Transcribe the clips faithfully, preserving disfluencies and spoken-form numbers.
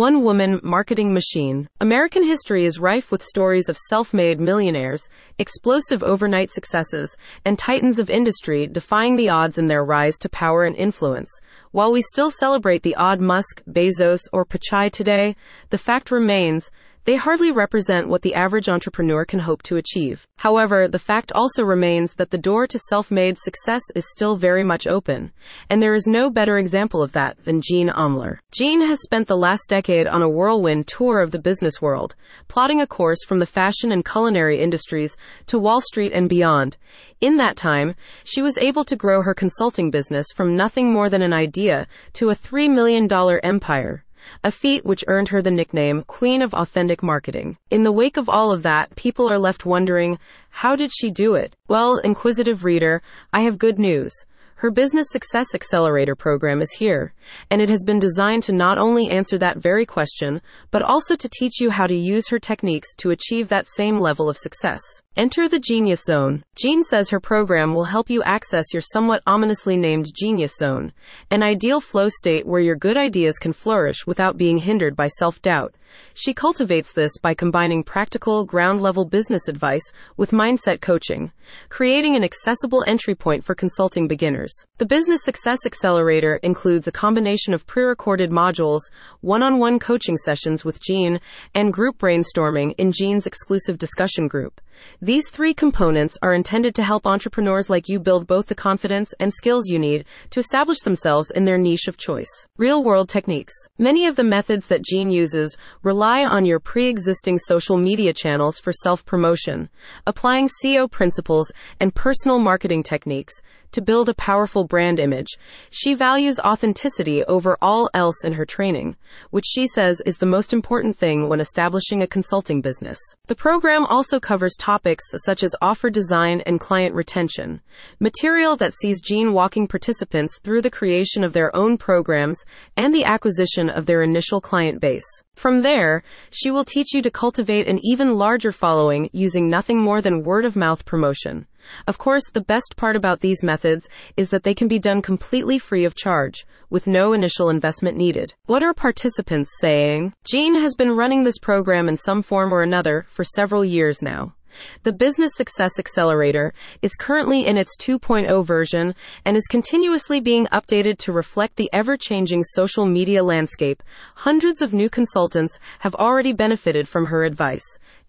one-woman marketing machine. American history is rife with stories of self-made millionaires, explosive overnight successes, and titans of industry defying the odds in their rise to power and influence. While we still celebrate the odd Musk, Bezos, or Pichai today, the fact remains they hardly represent what the average entrepreneur can hope to achieve. However, the fact also remains that the door to self-made success is still very much open, and there is no better example of that than Jean Omler. Jean has spent the last decade on a whirlwind tour of the business world, plotting a course from the fashion and culinary industries to Wall Street and beyond. In that time, she was able to grow her consulting business from nothing more than an idea to a three million dollars empire, a feat which earned her the nickname Queen of Authentic Marketing. In the wake of all of that, people are left wondering, how did she do it? Well, inquisitive reader, I have good news. Her Business Success Accelerator program is here, and it has been designed to not only answer that very question, but also to teach you how to use her techniques to achieve that same level of success. Enter the Genius Zone. Jean says her program will help you access your somewhat ominously named Genius Zone, an ideal flow state where your good ideas can flourish without being hindered by self-doubt. She cultivates this by combining practical, ground-level business advice with mindset coaching, creating an accessible entry point for consulting beginners. The Business Success Accelerator includes a combination of pre-recorded modules, one-on-one coaching sessions with Jean, and group brainstorming in Jean's exclusive discussion group. These three components are intended to help entrepreneurs like you build both the confidence and skills you need to establish themselves in their niche of choice. Real-world techniques. Many of the methods that Jean uses rely on your pre-existing social media channels for self-promotion, applying S E O principles and personal marketing techniques to build a powerful brand image. She values authenticity over all else in her training, which she says is the most important thing when establishing a consulting business. The program also covers topics such as offer design and client retention, material that sees Jean walking participants through the creation of their own programs and the acquisition of their initial client base. From there, she will teach you to cultivate an even larger following using nothing more than word-of-mouth promotion. Of course, the best part about these methods is that they can be done completely free of charge, with no initial investment needed. What are participants saying? Jean has been running this program in some form or another for several years now. The Business Success Accelerator is currently in its two point oh version and is continuously being updated to reflect the ever-changing social media landscape. Hundreds of new consultants have already benefited from her advice,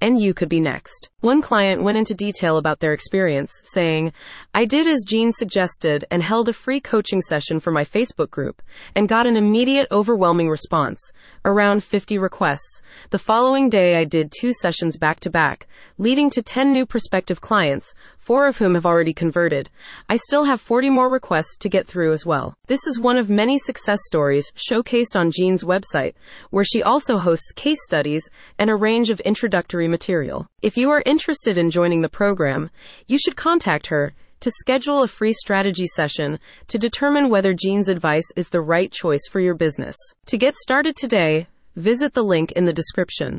and you could be next. One client went into detail about their experience, saying, "I did as Jean suggested and held a free coaching session for my Facebook group and got an immediate overwhelming response, around fifty requests. The following day I did two sessions back-to-back, leading to ten new prospective clients, four of whom have already converted. I still have forty more requests to get through as well." This is one of many success stories showcased on Jean's website, where she also hosts case studies and a range of introductory material. If you are interested in joining the program, you should contact her to schedule a free strategy session to determine whether Jean's advice is the right choice for your business. To get started today, visit the link in the description.